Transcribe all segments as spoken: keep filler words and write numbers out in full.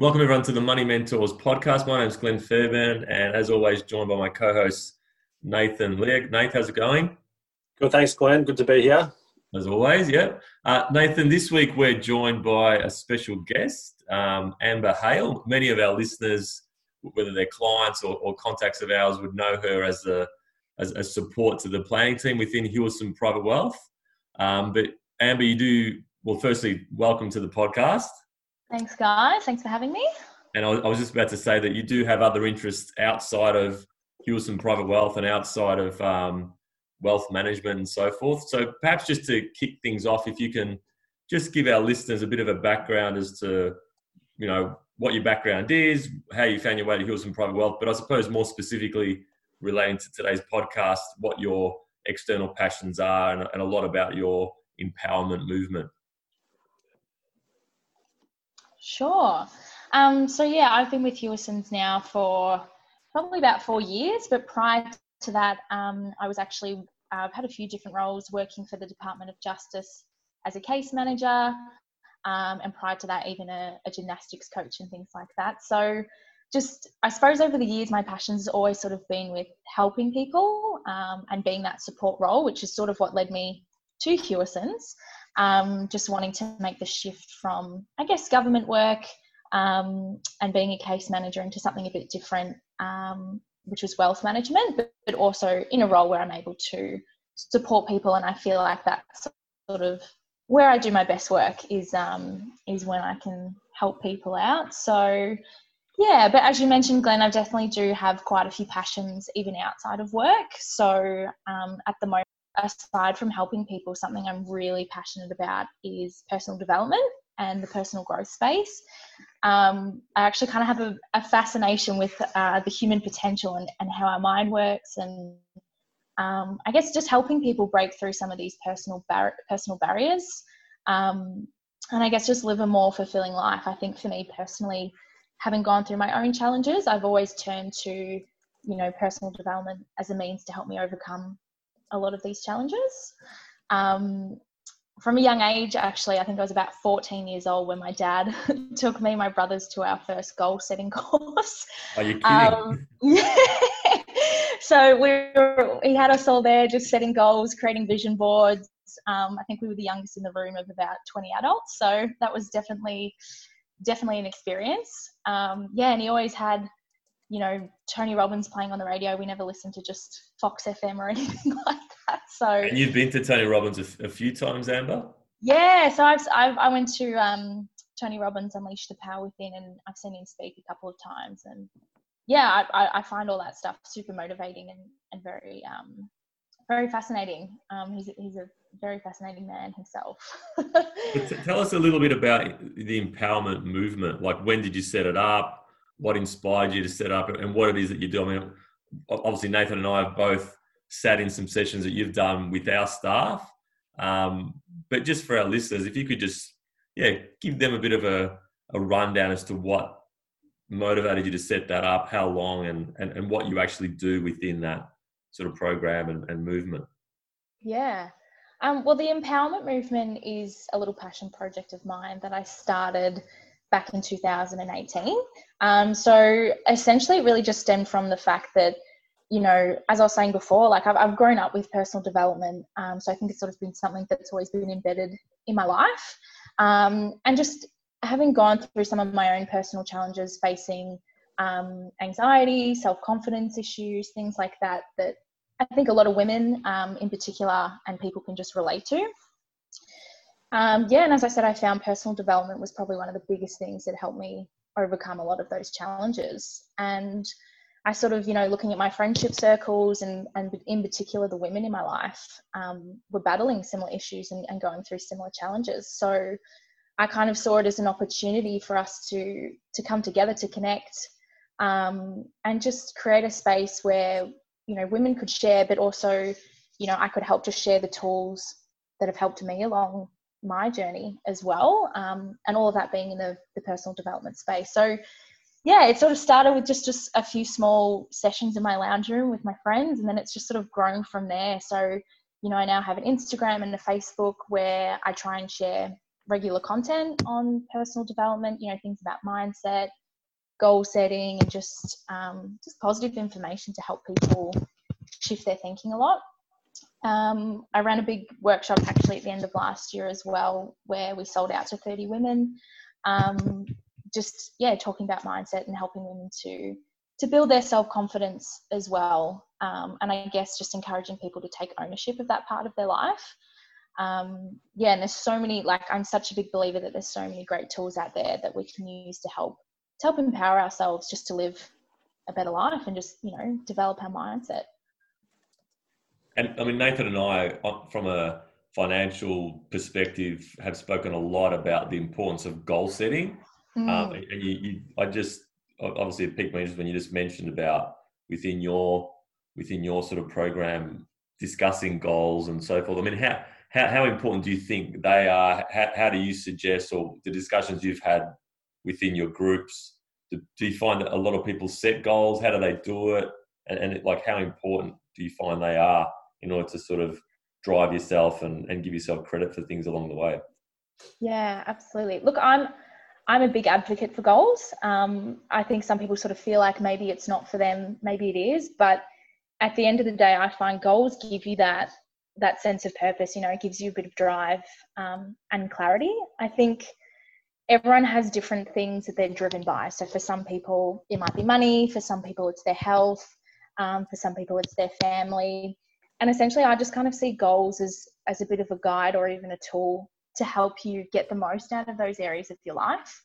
Welcome everyone to the Money Mentors podcast. My name is Glenn Fairbairn, and as always, joined by my co-host Nathan Leak. Nathan, how's it going? Good, thanks, Glenn. Good to be here. As always, yeah. Uh, Nathan, this week we're joined by a special guest, um, Amber Hale. Many of our listeners, whether they're clients or, or contacts of ours, would know her as a as a support to the planning team within Hewison Private Wealth. Um, but Amber, you do well. Firstly, welcome to the podcast. Thanks, guys. Thanks for having me. And I was just about to say that you do have other interests outside of Hewison Private Wealth and outside of um, wealth management and so forth. So perhaps just to kick things off, if you can just give our listeners a bit of a background as to, you know, what your background is, how you found your way to Hewison Private Wealth, but I suppose more specifically relating to today's podcast, what your external passions are and, and a lot about your empowerment movement. Sure. Um, so, yeah, I've been with Hewison's now for probably about four years, but prior to that, um, I was actually, I've uh, had a few different roles working for the Department of Justice as a case manager, um, and prior to that, even a, a gymnastics coach and things like that. So just, I suppose over the years, my passion's always sort of been with helping people um, and being that support role, which is sort of what led me to Hewison's. Um, just wanting to make the shift from, I guess, government work um, and being a case manager into something a bit different, um, which was wealth management, but, but also in a role where I'm able to support people. And I feel like that's sort of where I do my best work is um, is when I can help people out. So, yeah, but as you mentioned, Glenn, I definitely do have quite a few passions even outside of work. So um, at the moment, aside from helping people, something I'm really passionate about is personal development and the personal growth space. Um, I actually kind of have a, a fascination with uh, the human potential and, and how our mind works, and um, I guess just helping people break through some of these personal bar- personal barriers, um, and I guess just live a more fulfilling life. I think for me personally, having gone through my own challenges, I've always turned to, you know, personal development as a means to help me overcome a lot of these challenges. Um, from a young age, actually, I think I was about fourteen years old when my dad took me and my brothers to our first goal setting course. Are you kidding? Um, yeah. So we were, he had us all there just setting goals, creating vision boards. Um, I think we were the youngest in the room of about twenty adults. So that was definitely, definitely an experience. Um, yeah. And he always had, you know, Tony Robbins playing on the radio. We never listened to just Fox F M or anything like that. So, and you've been to Tony Robbins a, a few times, Amber? Yeah, so I've, I've I went to um, Tony Robbins Unleash the Power Within, and I've seen him speak a couple of times. And yeah, I, I, I find all that stuff super motivating and and very um very fascinating. Um, he's he's a very fascinating man himself. Tell us a little bit about the empowerment movement. Like, when did you set it up? What inspired you to set up, and what it is that you do? I mean, obviously Nathan and I have both sat in some sessions that you've done with our staff, um, but just for our listeners, if you could just, yeah, give them a bit of a, a rundown as to what motivated you to set that up, how long, and, and, and what you actually do within that sort of program and, and movement. Yeah. Um, well, the empowerment movement is a little passion project of mine that I started back in two thousand eighteen. Um, so essentially it really just stemmed from the fact that, you know, as I was saying before, like I've, I've grown up with personal development. Um, so I think it's sort of been something that's always been embedded in my life. Um, and just having gone through some of my own personal challenges, facing um, anxiety, self-confidence issues, things like that, that I think a lot of women um, in particular and people can just relate to. Um, yeah, and as I said, I found personal development was probably one of the biggest things that helped me overcome a lot of those challenges. And I sort of, you know, looking at my friendship circles and, and in particular the women in my life um, were battling similar issues and, and going through similar challenges. So I kind of saw it as an opportunity for us to to come together, to connect, um, and just create a space where, you know, women could share, but also, you know, I could help to share the tools that have helped me along my journey as well, um, and all of that being in the, the personal development space. So yeah, it sort of started with just, just a few small sessions in my lounge room with my friends, and then it's just sort of grown from there. So, you know, I now have an Instagram and a Facebook where I try and share regular content on personal development, you know, things about mindset, goal setting, and just um, just positive information to help people shift their thinking a lot. Um, I ran a big workshop actually at the end of last year as well, where we sold out to thirty women. Um, just, yeah, talking about mindset and helping women to, to build their self-confidence as well. Um, and I guess just encouraging people to take ownership of that part of their life. Um, yeah, and there's so many, like, I'm such a big believer that there's so many great tools out there that we can use to help, to help empower ourselves just to live a better life and just, you know, develop our mindset. And I mean, Nathan and I, from a financial perspective, have spoken a lot about the importance of goal setting. Mm. Um, and you, you, I just, obviously it piqued my interest when you just mentioned about within your, within your sort of program, discussing goals and so forth. I mean, how, how, how important do you think they are? How, how do you suggest, or the discussions you've had within your groups, do, do you find that a lot of people set goals? How do they do it? And, and it, like, how important do you find they are in order to sort of drive yourself and, and give yourself credit for things along the way? Yeah, absolutely. Look, I'm, I'm a big advocate for goals. Um, I think some people sort of feel like maybe it's not for them, maybe it is, but at the end of the day, I find goals give you that, that sense of purpose, you know, it gives you a bit of drive um, and clarity. I think everyone has different things that they're driven by. So for some people, it might be money. For some people, it's their health. Um, for some people, it's their family. And essentially, I just kind of see goals as, as a bit of a guide or even a tool to help you get the most out of those areas of your life.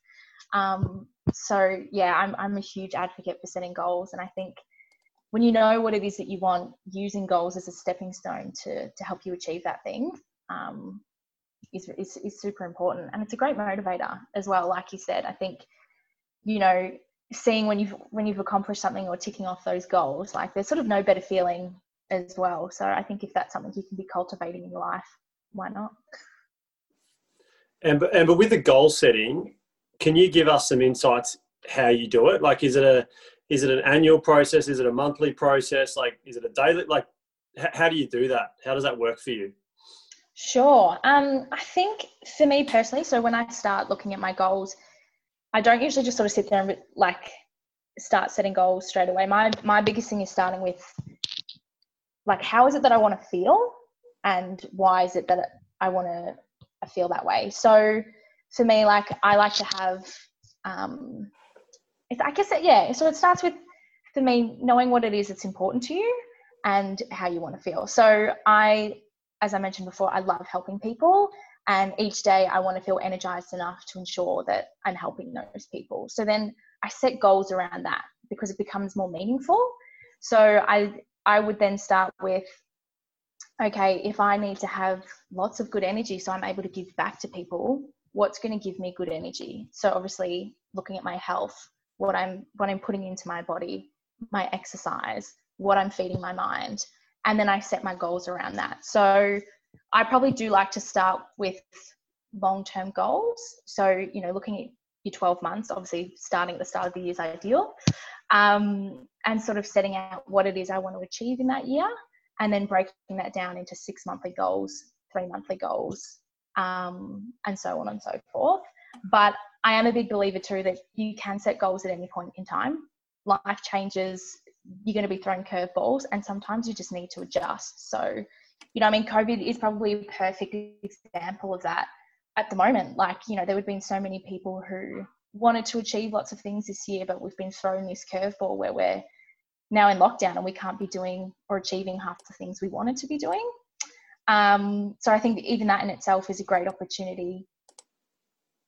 Um, so, yeah, I'm I'm a huge advocate for setting goals. And I think when you know what it is that you want, using goals as a stepping stone to, to help you achieve that thing um, is, is is super important. And it's a great motivator as well, like you said. I think, you know, seeing when you've when you've accomplished something or ticking off those goals, like, there's sort of no better feeling as well. So I think if that's something you can be cultivating in your life, why not? And but, and but with the goal setting, can you give us some insights how you do it? Like, is it a is it an annual process? Is it a monthly process? Like, is it a daily? Like, h- how do you do that? How does that work for you? Sure. Um, I think for me personally, so when I start looking at my goals, I don't usually just sort of sit there and like start setting goals straight away. My my biggest thing is starting with, like, how is it that I want to feel, and why is it that I want to I feel that way? So for me, like, I like to have, um, it's, I guess, it, yeah. So it starts with, for me, knowing what it is that's important to you and how you want to feel. So I, as I mentioned before, I love helping people, and each day I want to feel energized enough to ensure that I'm helping those people. So then I set goals around that because it becomes more meaningful. So I, I would then start with, okay, if I need to have lots of good energy so I'm able to give back to people, what's going to give me good energy? So obviously looking at my health, what I'm what I'm putting into my body, my exercise, what I'm feeding my mind, and then I set my goals around that. So I probably do like to start with long-term goals. So, you know, looking at your twelve months, obviously starting at the start of the year is ideal, um, and sort of setting out what it is I want to achieve in that year. And then breaking that down into six monthly goals, three monthly goals, um, and so on and so forth. But I am a big believer too that you can set goals at any point in time. Life changes, you're going to be throwing curveballs, and sometimes you just need to adjust. So, you know, I mean, COVID is probably a perfect example of that at the moment. Like, you know, there would have been so many people who wanted to achieve lots of things this year, but we've been thrown this curveball where we're now in lockdown and we can't be doing or achieving half the things we wanted to be doing. Um, so I think even that in itself is a great opportunity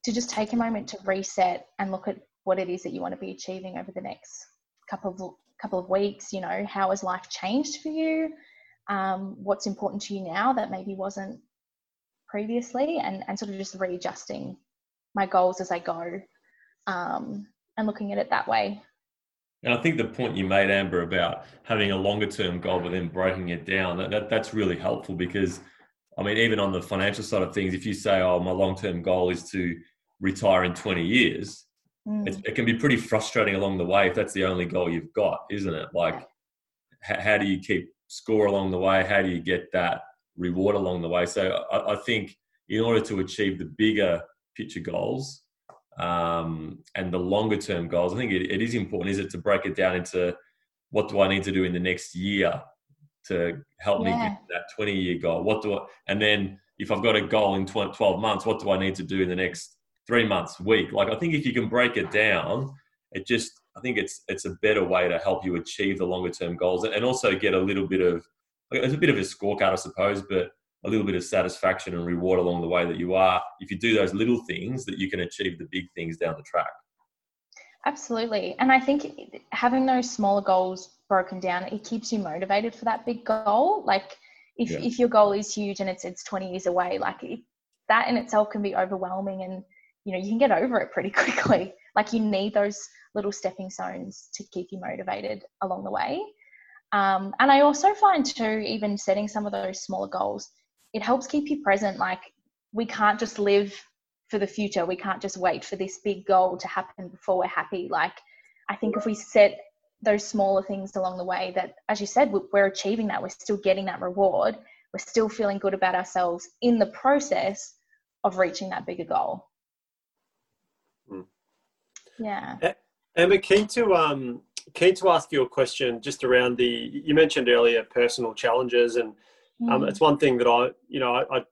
to just take a moment to reset and look at what it is that you want to be achieving over the next couple of couple of weeks. You know, how has life changed for you? Um, what's important to you now that maybe wasn't previously, and, and sort of just readjusting my goals as I go, um, and looking at it that way. And I think the point you made, Amber, about having a longer term goal but then breaking it down, that, that that's really helpful, because, I mean, even on the financial side of things, if you say, oh, my long term goal is to retire in twenty years, mm. it, it can be pretty frustrating along the way if that's the only goal you've got, isn't it? Like, h- how do you keep score along the way? How do you get that reward along the way? So I, I think in order to achieve the bigger picture goals um, and the longer term goals. I think it, it is important, is it, to break it down into what do I need to do in the next year to help yeah. me get that twenty-year goal? What do I, and then if I've got a goal in twelve months, what do I need to do in the next three months, week? Like, I think if you can break it down, it just, I think it's it's a better way to help you achieve the longer term goals, and also get a little bit of, it's a bit of a scorecard, I suppose, but a little bit of satisfaction and reward along the way that you are, if you do those little things, that you can achieve the big things down the track. Absolutely. And I think having those smaller goals broken down, it keeps you motivated for that big goal. Like if, yeah. if your goal is huge and it's it's twenty years away, like it, that in itself can be overwhelming, and you know, you can get over it pretty quickly. Like you need those little stepping stones to keep you motivated along the way. Um, and I also find too, even setting some of those smaller goals, it helps keep you present. Like we can't just live for the future. We can't just wait for this big goal to happen before we're happy. Like I think if we set those smaller things along the way that, as you said, we're achieving that, we're still getting that reward, we're still feeling good about ourselves in the process of reaching that bigger goal. Mm. Yeah. And we're keen to, um, keen to ask you a question just around the, you mentioned earlier, personal challenges, and um, mm. it's one thing that I, you know, I, I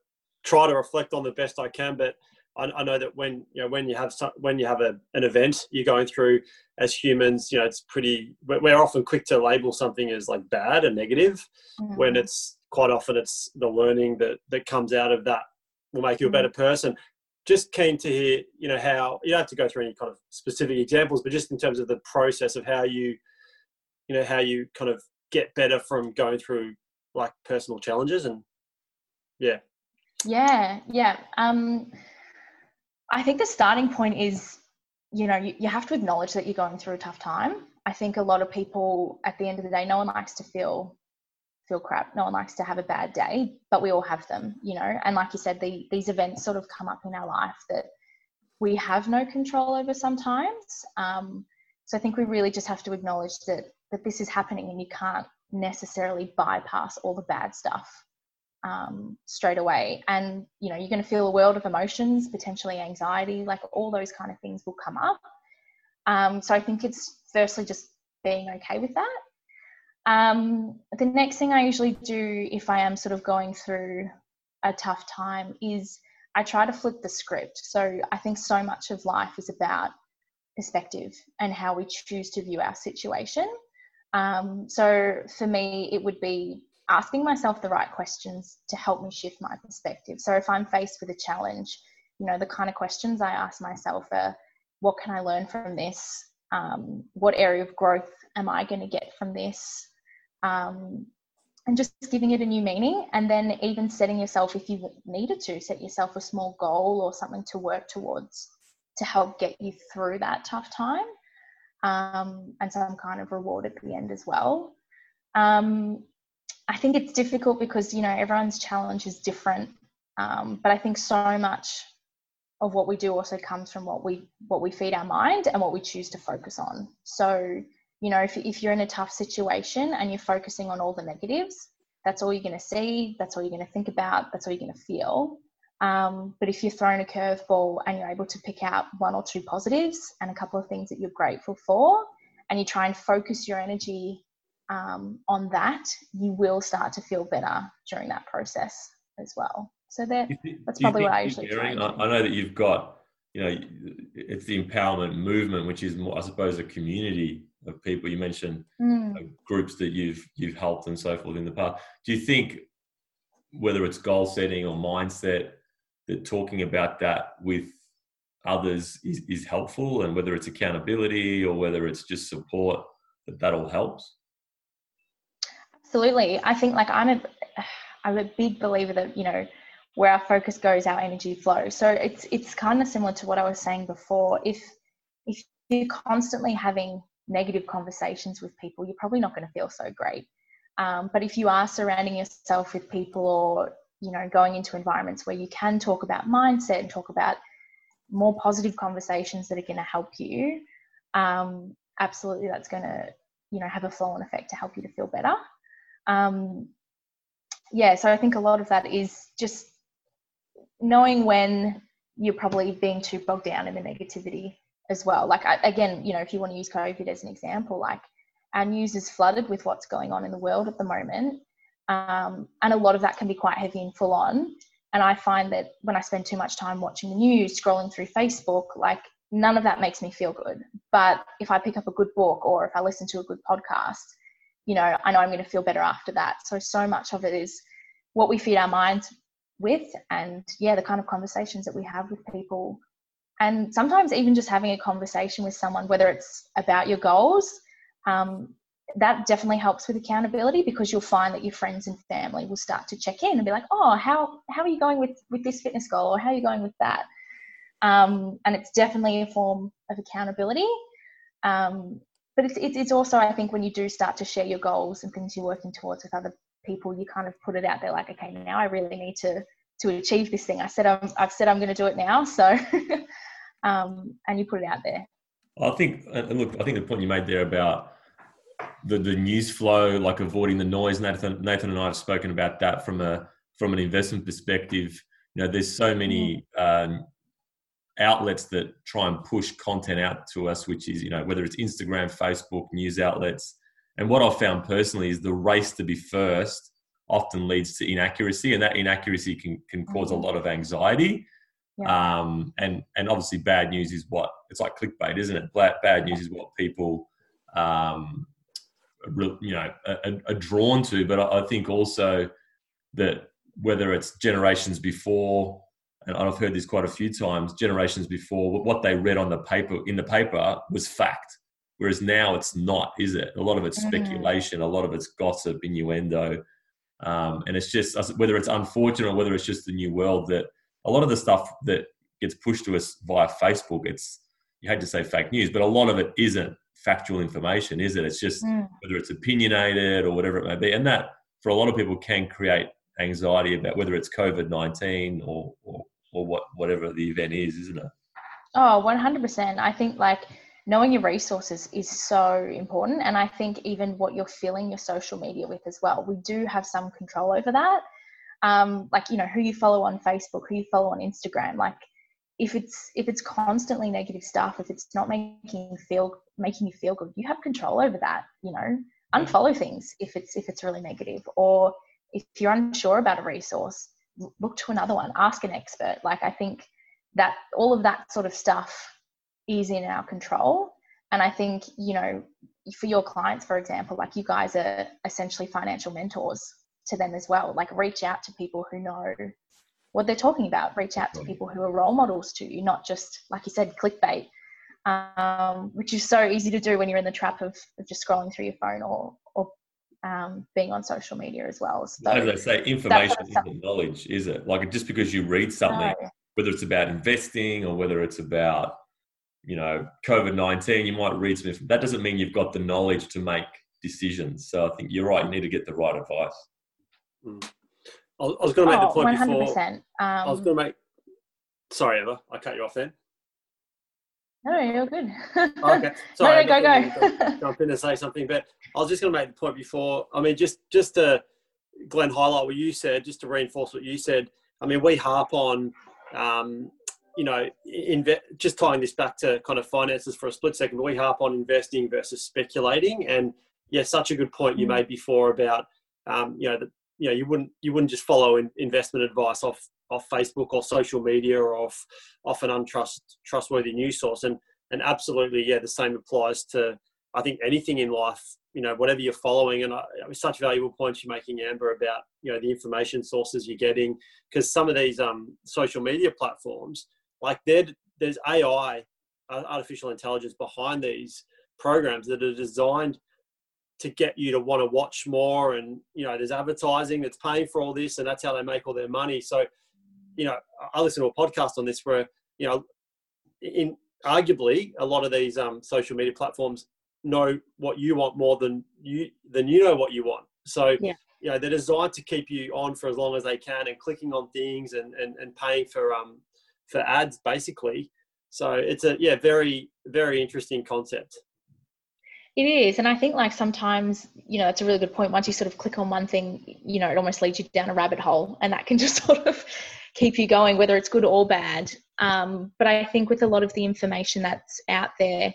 try to reflect on the best I can, but I, I know that when, you know, when you have, some, when you have a, an event you're going through as humans, you know, it's pretty, we're often quick to label something as like bad and negative mm. when it's quite often it's the learning that, that comes out of that will make you a better person. Just keen to hear, you know, how, you don't have to go through any kind of specific examples, but just in terms of the process of how you, you know, how you kind of get better from going through like personal challenges and yeah. Yeah. Yeah. Um, I think the starting point is, you know, you, you have to acknowledge that you're going through a tough time. I think a lot of people at the end of the day, no one likes to feel feel crap. No one likes to have a bad day, but we all have them, you know? And like you said, the, these events sort of come up in our life that we have no control over sometimes. Um, so I think we really just have to acknowledge that, that this is happening, and you can't necessarily bypass all the bad stuff um, straight away. And, you know, you're going to feel a world of emotions, potentially anxiety, like all those kind of things will come up. Um, so I think it's firstly just being okay with that. Um, the next thing I usually do if I am sort of going through a tough time is I try to flip the script. So I think so much of life is about perspective and how we choose to view our situation. Um, so for me, it would be asking myself the right questions to help me shift my perspective. So if I'm faced with a challenge, you know, the kind of questions I ask myself are, what can I learn from this? Um, what area of growth am I going to get from this? Um, and just giving it a new meaning, and then even setting yourself, if you needed to, set yourself a small goal or something to work towards to help get you through that tough time, um, and some kind of reward at the end as well. Um, I think it's difficult because, you know, everyone's challenge is different, um, but I think so much of what we do also comes from what we what we feed our mind and what we choose to focus on. So, you know, if, if you're in a tough situation and you're focusing on all the negatives, that's all you're going to see, that's all you're going to think about, that's all you're going to feel. Um, but if you're thrown a curveball and you're able to pick out one or two positives and a couple of things that you're grateful for, and you try and focus your energy um, on that, you will start to feel better during that process as well. So that, that's probably what I usually do. I know that you've got, you know, it's the empowerment movement, which is more, I suppose, a community of people. You mentioned mm. uh, groups that you've you've helped and so forth in the past. Do you think, whether it's goal setting or mindset, that talking about that with others is, is helpful, and whether it's accountability or whether it's just support, that that all helps? Absolutely. I think, like, I'm a I'm a big believer that, you know, where our focus goes, our energy flows. So it's it's kind of similar to what I was saying before. If if you're constantly having negative conversations with people, you're probably not going to feel so great. Um, but if you are surrounding yourself with people, or, you know, going into environments where you can talk about mindset and talk about more positive conversations that are going to help you, um, absolutely, that's going to, you know, have a flow-on effect to help you to feel better. Um, yeah, so I think a lot of that is just knowing when you're probably being too bogged down in the negativity as well. Like, I, again, you know, if you want to use COVID as an example, like our news is flooded with what's going on in the world at the moment. Um, and a lot of that can be quite heavy and full on. And I find that when I spend too much time watching the news, scrolling through Facebook, like none of that makes me feel good. But if I pick up a good book or if I listen to a good podcast, you know, I know I'm going to feel better after that. So, so much of it is what we feed our minds with, and yeah, the kind of conversations that we have with people. And sometimes even just having a conversation with someone, whether it's about your goals, um, that definitely helps with accountability, because you'll find that your friends and family will start to check in and be like, oh, how how are you going with, with this fitness goal, or how are you going with that? Um, and it's definitely a form of accountability. Um, but it's, it's also, I think, when you do start to share your goals and things you're working towards with other people, you kind of put it out there like, okay, now I really need to to achieve this thing. I said I'm, I've said I'm going to do it now. So, um, and you put it out there. I think, and look, I think the point you made there about the, the news flow, like avoiding the noise, Nathan, Nathan and I have spoken about that from a from an investment perspective. You know, there's so many um, outlets that try and push content out to us, which is, you know, whether it's Instagram, Facebook, news outlets. And what I've found personally is the race to be first often leads to inaccuracy, and that inaccuracy can, can cause a lot of anxiety. Yeah. Um, and, and obviously bad news is what, it's like clickbait, isn't it? Bad, bad news is what people, um, you know, are, are drawn to. But I think also that whether it's generations before, and I've heard this quite a few times, generations before, what they read on the paper, in the paper, was fact. Whereas now it's not, is it? A lot of it's speculation, a lot of it's gossip, innuendo. Um, and it's just, whether it's unfortunate or whether it's just the new world, that a lot of the stuff that gets pushed to us via Facebook, it's, you hate to say fake news, but a lot of it isn't factual information, is it? It's just mm. whether it's opinionated or whatever it may be. And that, for a lot of people, can create anxiety about whether it's COVID nineteen or, or, or what, whatever the event is, isn't it? Oh, one hundred percent. I think, like, knowing your resources is so important. And I think even what you're filling your social media with as well, we do have some control over that. Um, like, you know, who you follow on Facebook, who you follow on Instagram. Like, if it's, if it's constantly negative stuff, if it's not making you feel, making you feel good, you have control over that, you know. Unfollow things if it's, if it's really negative, or if you're unsure about a resource, look to another one, ask an expert. Like, I think that all of that sort of stuff is in our control. And I think, you know, for your clients, for example, like, you guys are essentially financial mentors to them as well. Like, reach out to people who know what they're talking about, reach out to people who are role models to you, not just, like you said, clickbait, um, which is so easy to do when you're in the trap of, of just scrolling through your phone or, or um, being on social media as well. So, as I say, information isn't knowledge, is it? Like, just because you read something, no. whether it's about investing or whether it's about, you know, COVID nineteen, you might read some, that doesn't mean you've got the knowledge to make decisions. So I think you're right, you need to get the right advice. Mm. I was going to make oh, the point one hundred percent. Before. Um, I was going to make, sorry, Eva, I cut you off then. No, you're good. oh, okay, sorry. No, no, go, go. Jump in and say something, but I was just going to make the point before. I mean, just, just to, Glenn, highlight what you said, just to reinforce what you said. I mean, we harp on, um, you know, inve- just tying this back to kind of finances for a split second, we harp on investing versus speculating. And yeah, such a good point you made before about, um, you know, the, you know, you wouldn't, you wouldn't just follow in investment advice off, off Facebook or social media or off, off an untrust, trustworthy news source. And, and absolutely, yeah, the same applies to, I think, anything in life, you know, whatever you're following. And I, it was such valuable points you're making, Amber, about, you know, the information sources you're getting, because some of these um, social media platforms, like, there's A I, artificial intelligence, behind these programs that are designed to get you to want to watch more. And, you know, there's advertising that's paying for all this, and that's how they make all their money. So, you know, I listen to a podcast on this where, you know, in arguably a lot of these um, social media platforms know what you want more than you, than you know what you want. So, yeah. you know, they're designed to keep you on for as long as they can, and clicking on things and, and, and paying for, um, for ads, basically. So it's a, yeah, very, very interesting concept. It is. And I think like sometimes, you know, it's a really good point. Once you sort of click on one thing, you know, it almost leads you down a rabbit hole, and that can just sort of keep you going, whether it's good or bad. Um, but I think with a lot of the information that's out there,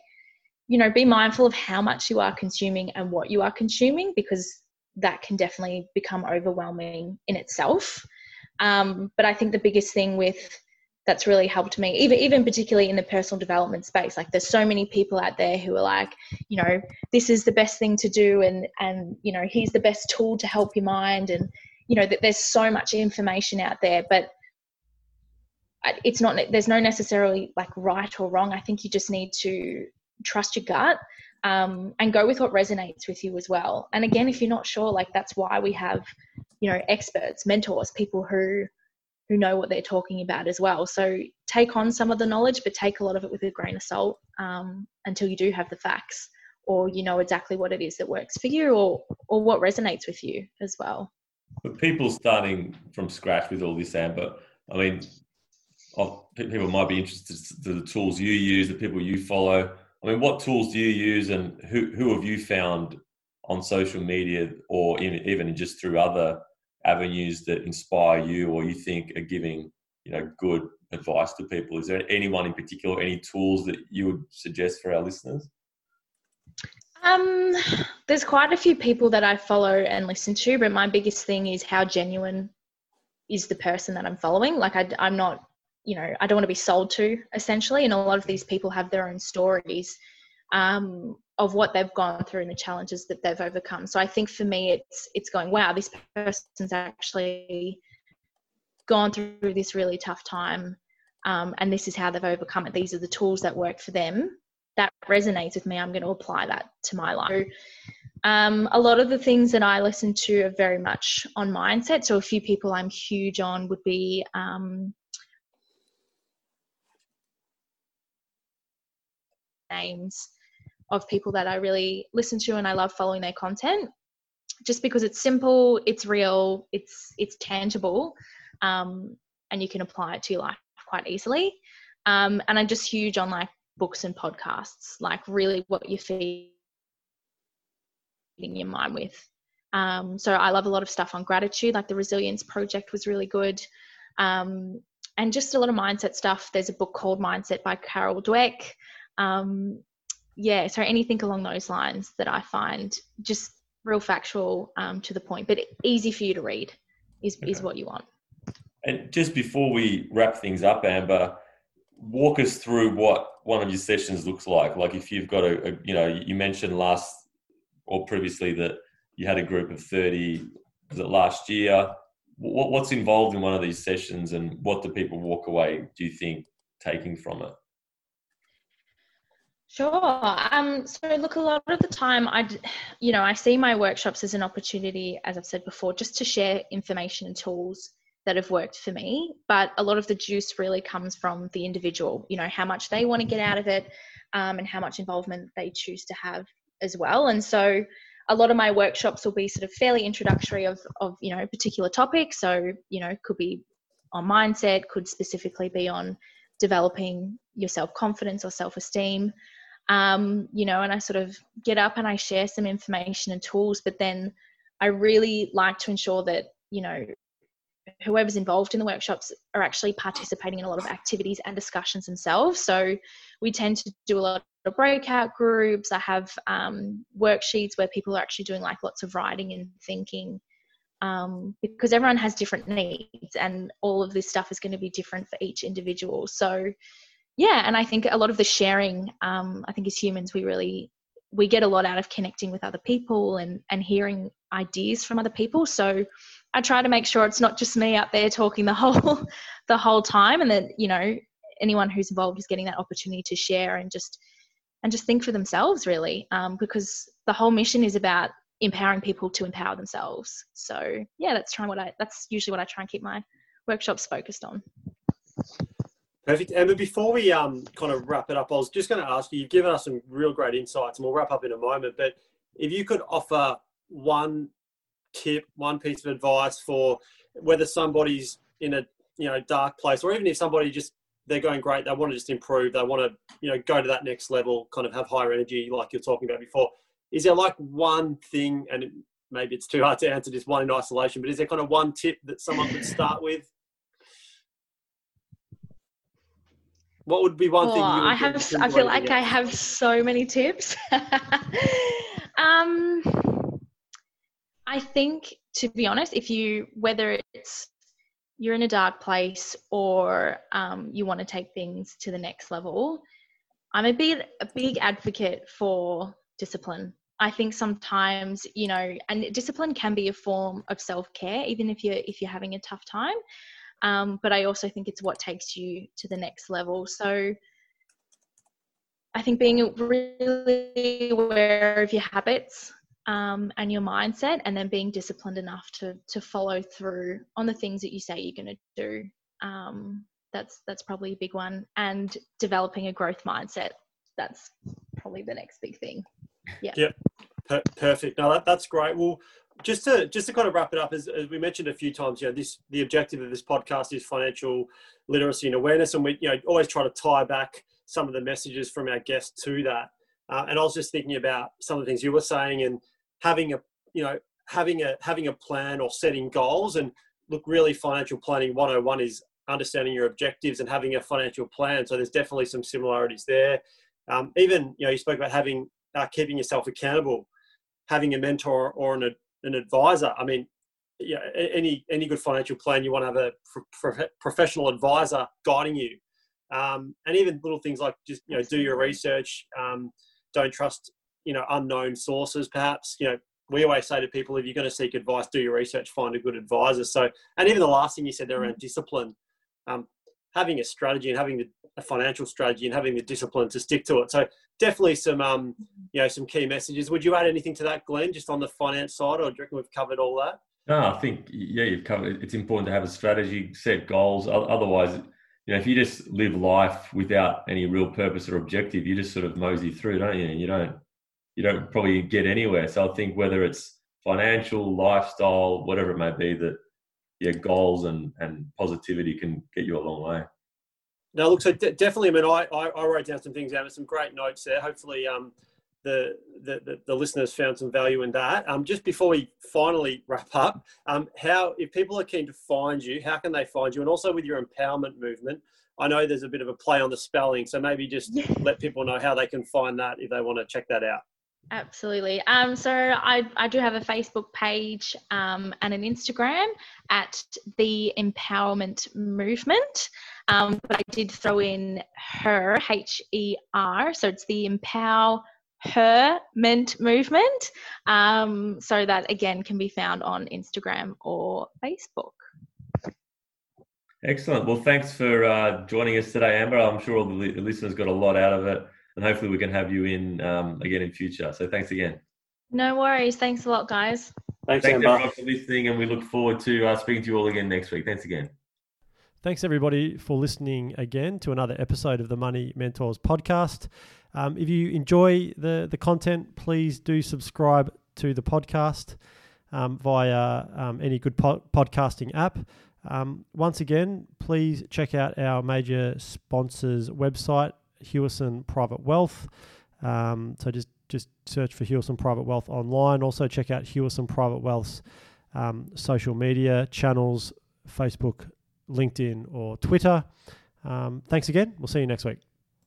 you know, be mindful of how much you are consuming and what you are consuming, because that can definitely become overwhelming in itself. Um, but I think the biggest thing with that's really helped me, even even particularly in the personal development space, like there's so many people out there who are like, you know, this is the best thing to do, and and you know, here's the best tool to help your mind, and you know, that there's so much information out there, but it's not, there's no necessarily like right or wrong. I think you just need to trust your gut, um, and go with what resonates with you as well. And again, if you're not sure, like that's why we have, you know, experts, mentors, people who who know what they're talking about as well. So take on some of the knowledge, but take a lot of it with a grain of salt, um, until you do have the facts, or you know exactly what it is that works for you, or or what resonates with you as well. But people starting from scratch with all this, Amber, I mean, people might be interested in the tools you use, the people you follow. I mean, what tools do you use, and who who have you found on social media, or in, even just through other avenues that inspire you, or you think are giving, you know, good advice to people? Is there anyone in particular, any tools that you would suggest for our listeners? Um, there's quite a few people that I follow and listen to, but my biggest thing is how genuine is the person that I'm following. Like I, I'm not, you know, I don't want to be sold to essentially. And a lot of these people have their own stories, um, of what they've gone through and the challenges that they've overcome. So I think for me, it's it's going, wow, this person's actually gone through this really tough time, um, and this is how they've overcome it. These are the tools that work for them. That resonates with me. I'm going to apply that to my life. Um, a lot of the things that I listen to are very much on mindset. So a few people I'm huge on would be... Um, names of people that I really listen to, and I love following their content just because it's simple, it's real, it's it's tangible, um, and you can apply it to your life quite easily. Um, and I'm just huge on like books and podcasts, like really what you're feeding your mind with. Um, so I love a lot of stuff on gratitude, like the Resilience Project was really good, um, and just a lot of mindset stuff. There's a book called Mindset by Carol Dweck. Um, yeah, so anything along those lines that I find just real factual, um, to the point, but easy for you to read is, okay. is what you want. And just before we wrap things up, Amber, walk us through what one of your sessions looks like. Like if you've got a, a you know, you mentioned last or previously that you had a group of thirty, was it last year? What, what's involved in one of these sessions, and what do people walk away, do you think, taking from it? Sure. Um, so look, a lot of the time I, you know, I see my workshops as an opportunity, as I've said before, just to share information and tools that have worked for me. But a lot of the juice really comes from the individual, you know, how much they want to get out of it, um, and how much involvement they choose to have as well. And so a lot of my workshops will be sort of fairly introductory of, of, you know, particular topics. So, you know, could be on mindset, could specifically be on developing your self-confidence or self-esteem. Um, you know, and I sort of get up and I share some information and tools, but then I really like to ensure that, you know, whoever's involved in the workshops are actually participating in a lot of activities and discussions themselves. So we tend to do a lot of breakout groups. I have um, worksheets where people are actually doing like lots of writing and thinking, um, because everyone has different needs and all of this stuff is going to be different for each individual. So yeah, and I think a lot of the sharing, um, I think as humans, we really, we get a lot out of connecting with other people and, and hearing ideas from other people. So I try to make sure it's not just me out there talking the whole, the whole time, and that, you know, anyone who's involved is getting that opportunity to share and just, and just think for themselves really, um, because the whole mission is about empowering people to empower themselves. So yeah, that's trying what I, that's usually what I try and keep my workshops focused on. Perfect. Amber, before we um, kind of wrap it up, I was just going to ask you, you've given us some real great insights, and we'll wrap up in a moment, but if you could offer one tip, one piece of advice for whether somebody's in a, you know, dark place, or even if somebody just, they're going great, they want to just improve, they want to, you know, go to that next level, kind of have higher energy like you're talking about before. Is there like one thing, and it, maybe it's too hard to answer this one in isolation, but is there kind of one tip that someone could start with? What would be one oh, thing? You would I have. I feel like out? I have so many tips. um, I think, to be honest, if you, whether it's you're in a dark place or um, you want to take things to the next level, I'm a big, a big advocate for discipline. I think sometimes, you know, and discipline can be a form of self-care, even if you're if you're having a tough time. Um, but I also think it's what takes you to the next level. So I think being really aware of your habits um, and your mindset, and then being disciplined enough to to follow through on the things that you say you're going to do. Um, that's that's probably a big one. And developing a growth mindset. That's probably the next big thing. Yeah. Yep. Per- perfect. No, that, that's great. Well, just to just to kind of wrap it up, as, as we mentioned a few times, you know, this the objective of this podcast is financial literacy and awareness, and we you know always try to tie back some of the messages from our guests to that. Uh, and I was just thinking about some of the things you were saying, and having a you know having a having a plan or setting goals. And look, really, financial planning one oh one is understanding your objectives and having a financial plan. So there's definitely some similarities there. Um, even you know you spoke about having uh, keeping yourself accountable, having a mentor or an an advisor. I mean, yeah, any any good financial plan, you want to have a pro- professional advisor guiding you, um, and even little things like just you know do your research. Um, don't trust you know unknown sources. Perhaps you know we always say to people, if you're going to seek advice, do your research, find a good advisor. So, and even the last thing you said there around discipline, um, having a strategy and having the a financial strategy and having the discipline to stick to it. So definitely some, um, you know, some key messages. Would you add anything to that, Glenn, just on the finance side, or do you reckon we've covered all that? No, I think, yeah, you've covered, it's important to have a strategy, set goals. Otherwise, you know, if you just live life without any real purpose or objective, you just sort of mosey through, don't you? And you don't, you don't probably get anywhere. So I think whether it's financial, lifestyle, whatever it may be, that yeah, goals and, and positivity can get you a long way. No, look, so de- definitely, I mean, I, I, I wrote down some things, Amber, some great notes there. Hopefully um, the, the, the the listeners found some value in that. Um, just before we finally wrap up, um, how, if people are keen to find you, how can they find you? And also with your empowerment movement, I know there's a bit of a play on the spelling, so maybe just yeah. let people know how they can find that if they want to check that out. Absolutely. Um, so I, I do have a Facebook page um, and an Instagram at The Empowerment Movement. Um, but I did throw in her, H E R. So it's The Empowerment Movement. Um, so that, again, can be found on Instagram or Facebook. Excellent. Well, thanks for uh, joining us today, Amber. I'm sure all the listeners got a lot out of it. And hopefully we can have you in um, again in future. So thanks again. No worries. Thanks a lot, guys. Thanks, thanks everyone for listening, and we look forward to uh, speaking to you all again next week. Thanks again. Thanks everybody for listening again to another episode of the Money Mentors podcast. Um, if you enjoy the the content, please do subscribe to the podcast um, via um, any good po- podcasting app. Um, once again, please check out our major sponsors' website, Hewison Private Wealth. Um, so just, just search for Hewison Private Wealth online. Also check out Hewison Private Wealth's um, social media channels, Facebook, LinkedIn or Twitter. Um, thanks again. We'll see you next week.